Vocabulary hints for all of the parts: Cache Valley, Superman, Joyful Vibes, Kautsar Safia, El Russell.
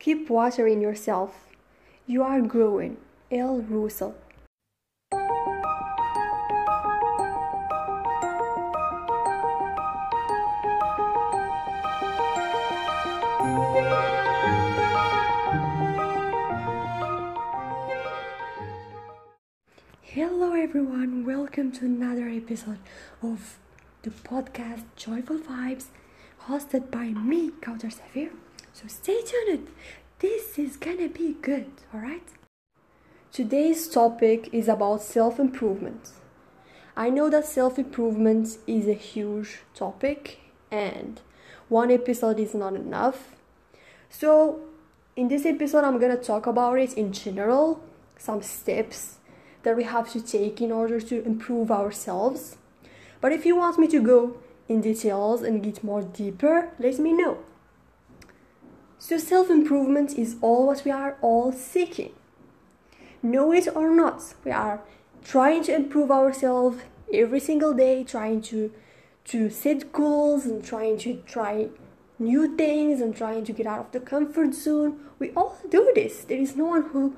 Keep watering yourself. You are growing. El Russell. Hello everyone, welcome to another episode of the podcast Joyful Vibes, hosted by me, Kautsar Safia. So stay tuned, this is gonna be good, alright? Today's topic is about self-improvement. I know that self-improvement is a huge topic and one episode is not enough. So in this episode I'm gonna talk about it in general, some steps that we have to take in order to improve ourselves. But if you want me to go in details and get more deeper, let me know. So self-improvement is all what we are all seeking. Know it or not, we are trying to improve ourselves every single day, trying to set goals and trying to try new things and trying to get out of the comfort zone. We all do this. There is no one who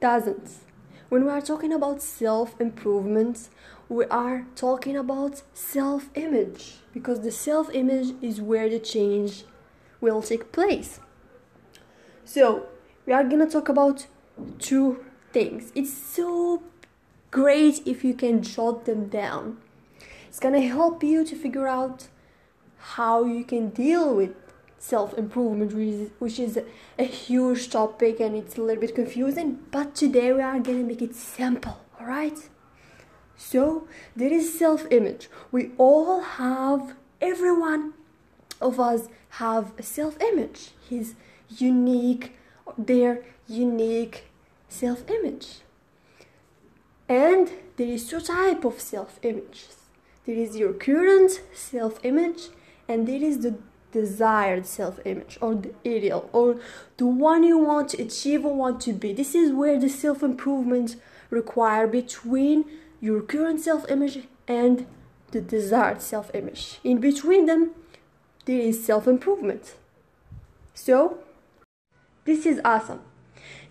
doesn't. When we are talking about self-improvement, we are talking about self-image, because the self-image is where the change will take place. So we are gonna talk about two things. It's so great if you can jot them down. It's gonna help you to figure out how you can deal with self-improvement, which is a huge topic and it's a little bit confusing, but today we are gonna make it simple, all right? So there is self-image. We all have, every one of us have a self-image, their unique self-image. And there is two types of self-images. There is your current self-image and there is the desired self-image, or the ideal, or the one you want to achieve or want to be. This is where the self-improvement requires between your current self-image and the desired self-image. In between them, there is self-improvement. So, this is awesome.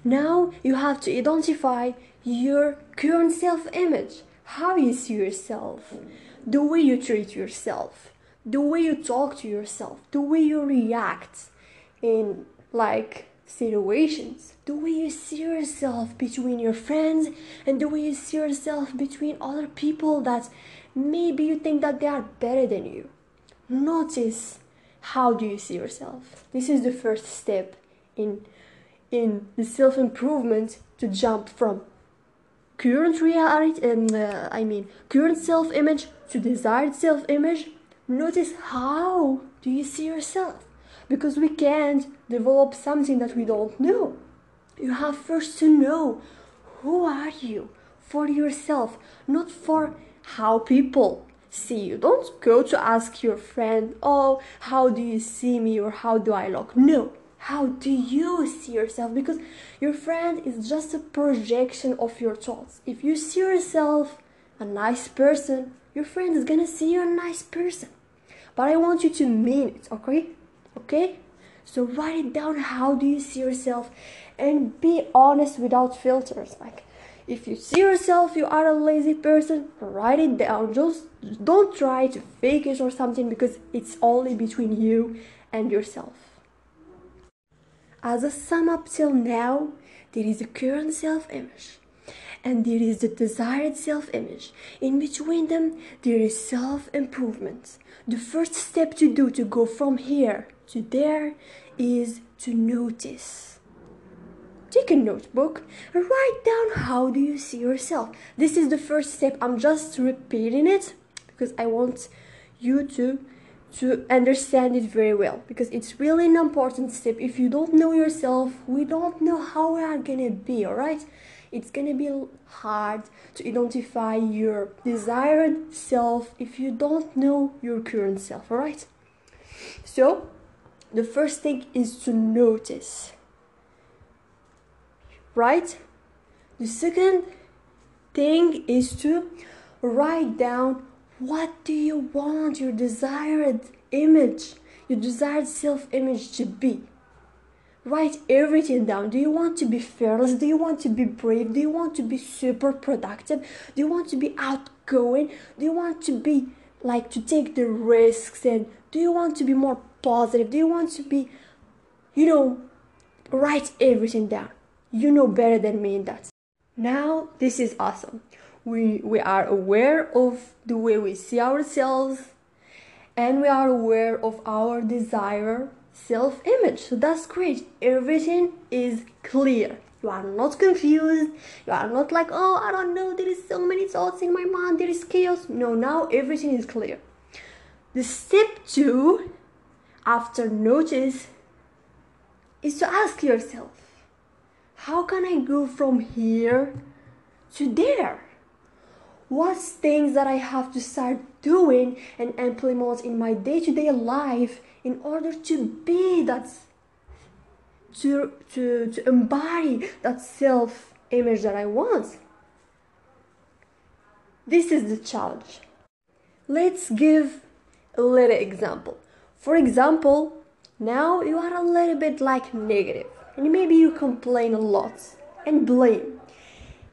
Now, you have to identify your current self-image. How you see yourself, the way you treat yourself, the way you talk to yourself, the way you react in situations, the way you see yourself between your friends and the way you see yourself between other people that maybe you think that they are better than you. Notice how do you see yourself. This is the first step in the self-improvement, to jump from current reality and current self-image to desired self-image. Notice how do you see yourself, because we can't develop something that we don't know. You have first to know who are you for yourself, not for how people see you. Don't go to ask your friend, oh, how do you see me or how do I look? No, how do you see yourself? Because your friend is just a projection of your thoughts. If you see yourself a nice person, your friend is gonna see you're a nice person. But I want you to mean it, okay? Okay? So write it down, how do you see yourself, and be honest without filters. If you see yourself, you are a lazy person, write it down. Just don't try to fake it or something, because it's only between you and yourself. As a sum up till now, there is a current self-image. And there is the desired self-image. In between them, there is self-improvement. The first step to do to go from here to there is to notice. Take a notebook and write down how do you see yourself. This is the first step. I'm just repeating it because I want you to understand it very well, because it's really an important step. If you don't know yourself, we don't know how we are gonna be, all right? It's gonna be hard to identify your desired self if you don't know your current self, all right? So, the first thing is to notice, right? The second thing is to write down what do you want your desired image, your desired self-image to be. Write everything down. Do you want to be fearless? Do you want to be brave? Do you want to be super productive? Do you want to be outgoing? Do you want to be like to take the risks? And do you want to be more positive? Do you want to be, write everything down. You know better than me in that. Now, this is awesome. We are aware of the way we see ourselves, and we are aware of our desire, self-image. So that's great. Everything is clear. You are not confused. You are not like, oh, I don't know, there is so many thoughts in my mind, there is chaos. No, now everything is clear. The step 2, after notice, is to ask yourself, how can I go from here to there? What's things that I have to start doing and implement in my day-to-day life in order to be that, to embody that self-image that I want? This is the challenge. Let's give a little example. For example, now you are a little bit like negative, and maybe you complain a lot and blame,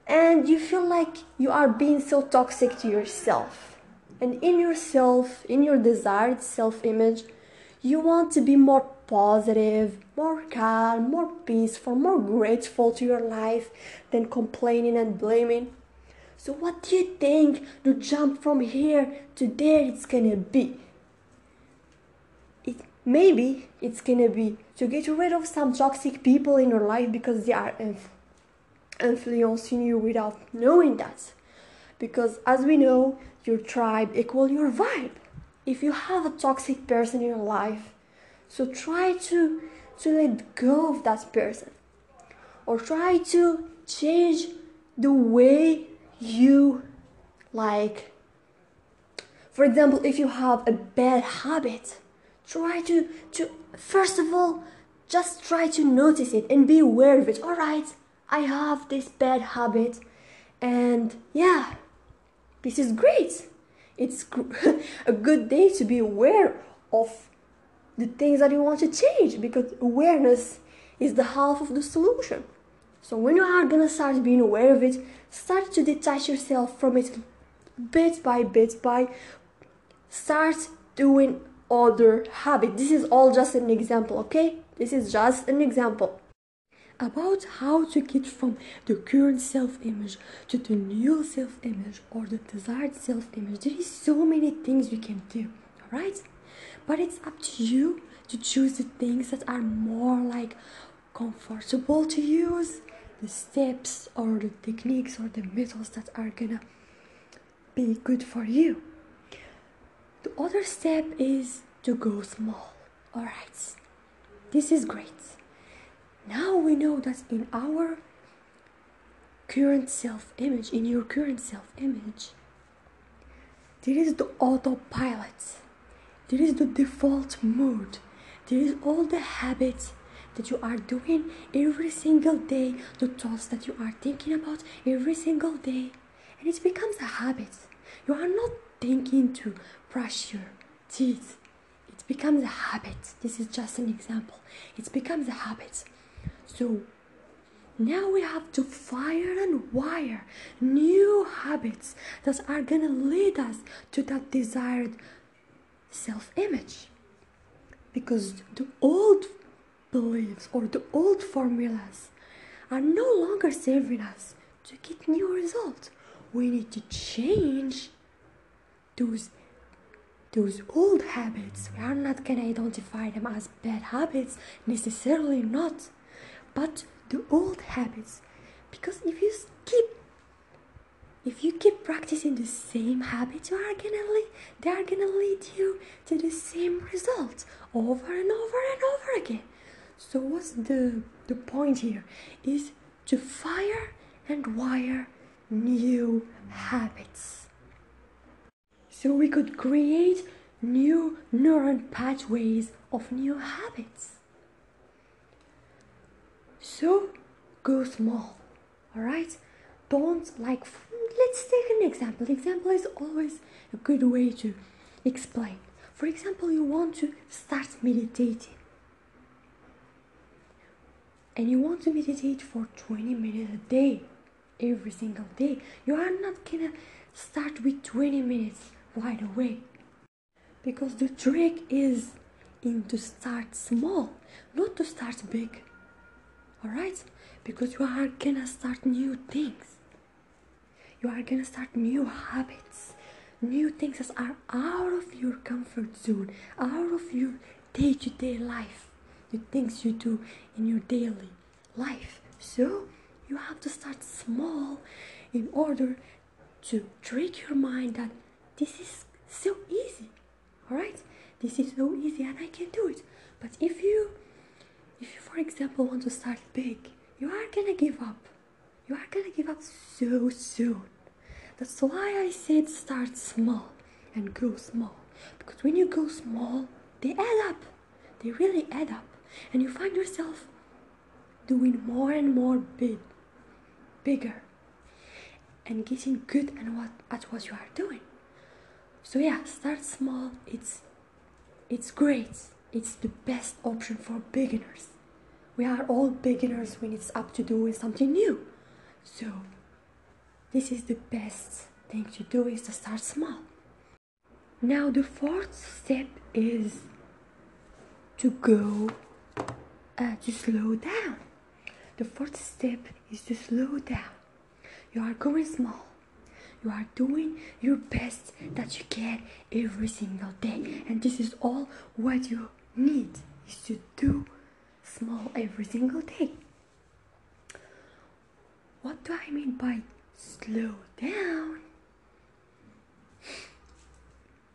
and you feel like you are being so toxic to yourself. And in yourself, in your desired self-image, you want to be more positive, more calm, more peaceful, more grateful to your life than complaining and blaming. So what do you think the jump from here to there it's gonna be? Maybe it's gonna be to get rid of some toxic people in your life because they are influencing you without knowing that. Because as we know, your tribe equals your vibe. If you have a toxic person in your life, so try to let go of that person. Or try to change the way you like. For example, if you have a bad habit, try to first of all, just try to notice it and be aware of it. All right, I have this bad habit, and yeah, this is great. It's a good day to be aware of the things that you want to change, because awareness is the half of the solution. So when you are gonna start being aware of it, start to detach yourself from it bit by bit. Start doing other habit. This is all just an example, okay? This is just an example about how to get from the current self-image to the new self-image or the desired self-image. There is so many things you can do, all right? But it's up to you to choose the things that are more like comfortable to use, the steps or the techniques or the methods that are gonna be good for you. The other step is to go small. Alright, this is great. Now we know that in our current self-image, in your current self-image, there is the autopilot, there is the default mode, there is all the habits that you are doing every single day, the thoughts that you are thinking about every single day, and it becomes a habit. You are not thinking to brush your teeth. It becomes a habit. This is just an example. It becomes a habit. So now we have to fire and wire new habits that are gonna lead us to that desired self-image. Because the old beliefs or the old formulas are no longer serving us to get new results. We need to change those old habits. We are not going to identify them as bad habits, necessarily not, but the old habits. Because if you keep practicing the same habits, they are going to lead you to the same results over and over and over again. So what's the point here is to fire and wire new habits. So we could create new neuron pathways of new habits. So go small, all right? Don't like, let's take an example. Example is always a good way to explain. For example, you want to start meditating. and you want to meditate for 20 minutes a day, every single day, you are not gonna start with 20 minutes right away, because the trick is in to start small, not to start big. Alright? Because you are gonna start new things. You are gonna start new habits, new things that are out of your comfort zone, out of your day-to-day life, the things you do in your daily life. So you have to start small in order to trick your mind that this is so easy. Alright? This is so easy and I can do it. But if you for example want to start big, you are gonna give up. You are gonna give up so soon. That's why I said start small and go small. Because when you go small, they add up. They really add up. And you find yourself doing more and more bigger. And getting good at what you are doing. So yeah, start small. It's great. It's the best option for beginners. We are all beginners when it's up to doing something new. So this is the best thing to do, is to start small. Now the fourth step is to slow down. The fourth step is to slow down. You are going small. You are doing your best that you can every single day. And this is all what you need, is to do small every single day. What do I mean by slow down?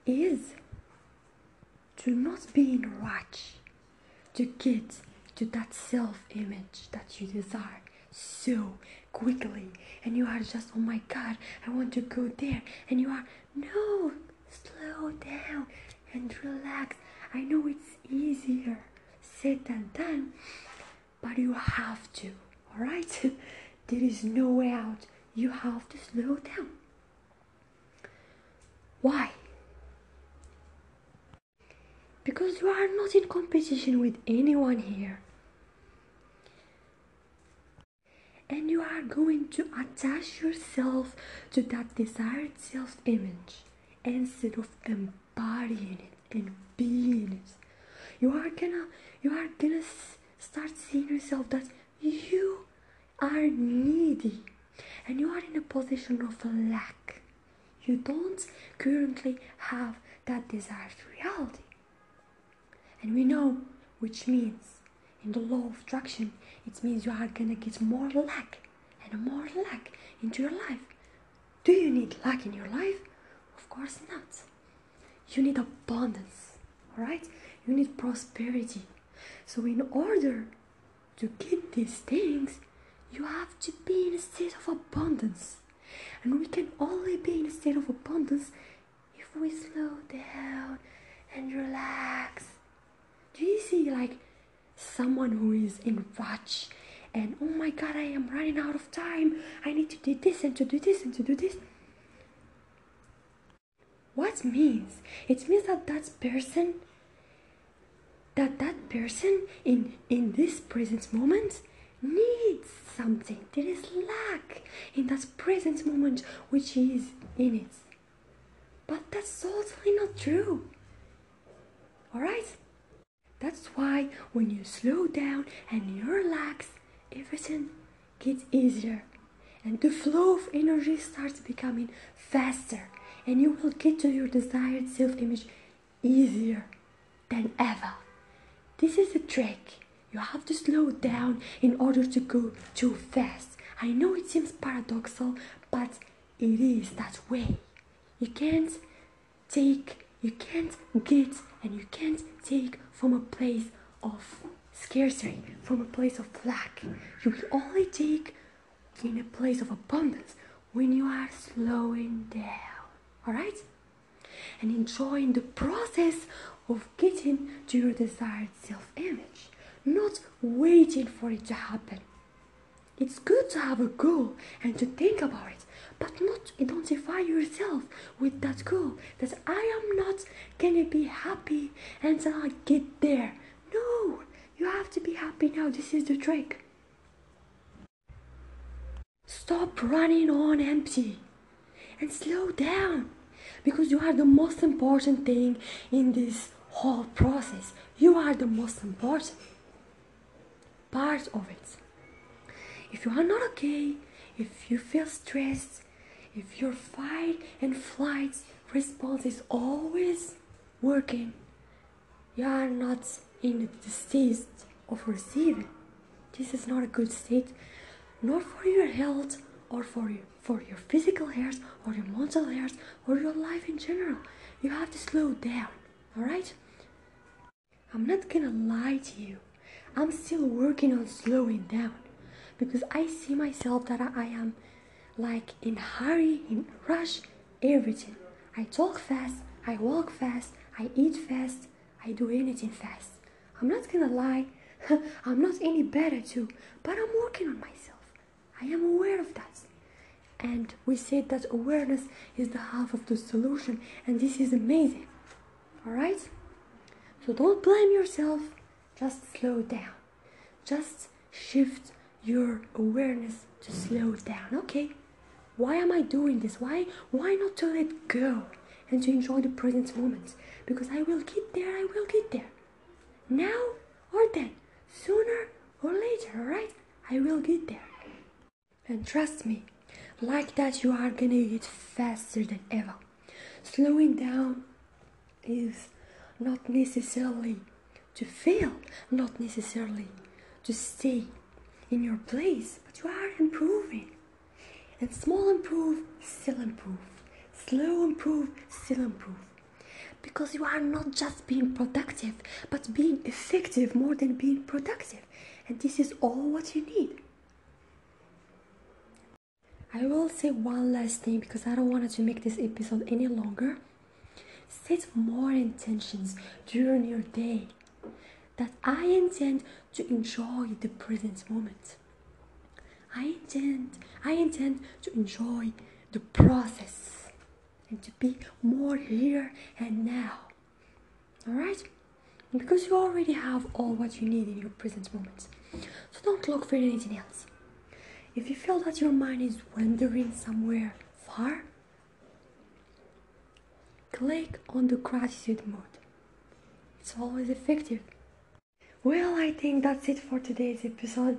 Is to not be in a rush to get to that self-image that you desire so quickly, and you are just, oh my god, I want to go there, and you are, no, slow down and relax. I know it's easier said than done, but you have to, alright? There is no way out. You have to slow down. Why? Because you are not in competition with anyone here. And you are going to attach yourself to that desired self-image instead of embodying it and being it. You are gonna start seeing yourself that you are needy and you are in a position of lack. You don't currently have that desired reality. And we know, which means in the law of attraction, it means you are gonna get more lack and more lack into your life. Do you need lack in your life? Of course not. You need abundance, alright? You need prosperity. So in order to get these things, you have to be in a state of abundance. And we can only be in a state of abundance if we slow down and relax. Do you see, like, someone who is in rush and oh my god, I am running out of time, I need to do this and to do this and to do this? What means? It means that that person in this present moment needs something. There is lack in that present moment which is in it. But that's totally not true. Alright? That's why when you slow down and you relax, everything gets easier. And the flow of energy starts becoming faster. And you will get to your desired self-image easier than ever. This is the trick. You have to slow down in order to go too fast. I know it seems paradoxical, but it is that way. You can't get and you can't take from a place of scarcity, from a place of lack. You will only take in a place of abundance when you are slowing down, alright? And enjoying the process of getting to your desired self-image, not waiting for it to happen. It's good to have a goal and to think about it, but not identify yourself with that goal, that I am not gonna be happy until I get there. No, you have to be happy now. This is the trick. Stop running on empty and slow down, because you are the most important thing in this whole process. You are the most important part of it. If you are not okay, if you feel stressed, if your fight and flight response is always working, you are not in the state of receiving. This is not a good state, not for your health or for your physical health or your mental health or your life in general. You have to slow down, alright? I'm not gonna lie to you, I'm still working on slowing down, because I see myself that I am like in hurry, in rush, everything. I talk fast, I walk fast, I eat fast, I do anything fast. I'm not gonna lie, I'm not any better too, but I'm working on myself. I am aware of that. And we said that awareness is the half of the solution, and this is amazing. Alright? So don't blame yourself, just slow down. Just shift your awareness to slow down, okay? Why am I doing this? Why not to let go and to enjoy the present moment? Because I will get there. Now or then, sooner or later, alright? I will get there. And trust me, like that you are gonna get faster than ever. Slowing down is not necessarily to fail, not necessarily to stay in your place, but you are improving. And small improve, still improve. Slow improve, still improve. Because you are not just being productive, but being effective more than being productive. And this is all what you need. I will say one last thing, because I don't want to make this episode any longer. Set more intentions during your day, that I intend to enjoy the present moment. I intend to enjoy the process and to be more here and now. Alright? Because you already have all what you need in your present moment. So don't look for anything else. If you feel that your mind is wandering somewhere far, click on the gratitude mode. It's always effective. Well, I think that's it for today's episode.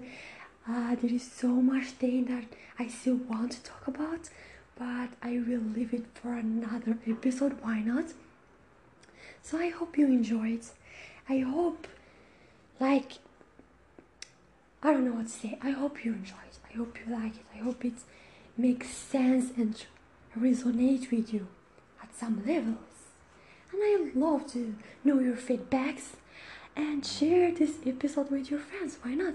There is so much thing that I still want to talk about, but I will leave it for another episode, why not? So I hope you enjoyed. I hope, like, I don't know what to say. I hope you enjoyed. I hope you like it. I hope it makes sense and resonate with you at some levels. And I love to know your feedbacks, and share this episode with your friends, why not?